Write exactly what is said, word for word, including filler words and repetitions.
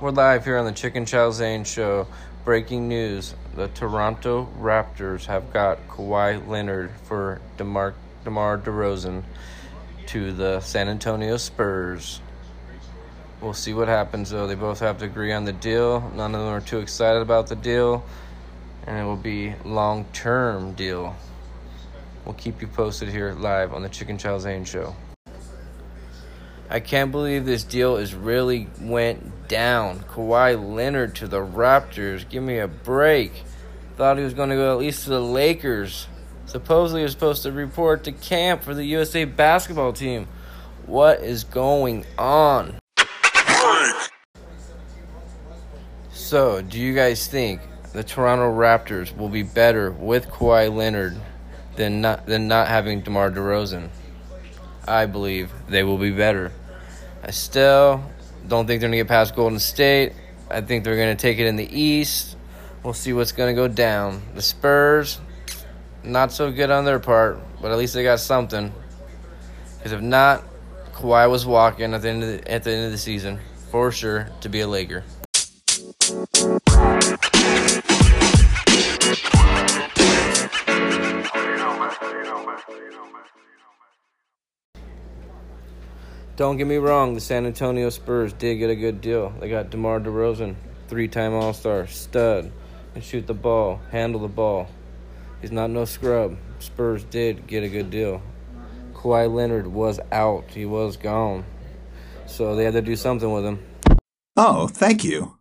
We're live here on the Chicken Charles Ain Show. Breaking news, the Toronto Raptors have got Kawhi Leonard for DeMar, DeMar DeRozan to the San Antonio Spurs. We'll see what happens, though. They both have to agree on the deal. None of them are too excited about the deal, and it will be long-term deal. We'll keep you posted here live on the Chicken Charles Ain Show. I can't believe this deal is really went down. Kawhi Leonard to the Raptors. Give me a break. Thought he was going to go at least to the Lakers. Supposedly he was supposed to report to camp for the U S A basketball team. What is going on? So, do you guys think the Toronto Raptors will be better with Kawhi Leonard than not, than not having DeMar DeRozan? I believe they will be better. I still don't think they're going to get past Golden State. I think they're going to take it in the East. We'll see what's going to go down. The Spurs, not so good on their part, but at least they got something. Because if not, Kawhi was walking at the end of the, at the end of the season, for sure, to be a Laker. Don't get me wrong, the San Antonio Spurs did get a good deal. They got DeMar DeRozan, three-time All-Star, stud, can shoot the ball, handle the ball. He's not no scrub. Spurs did get a good deal. Kawhi Leonard was out. He was gone. So they had to do something with him. Oh, thank you.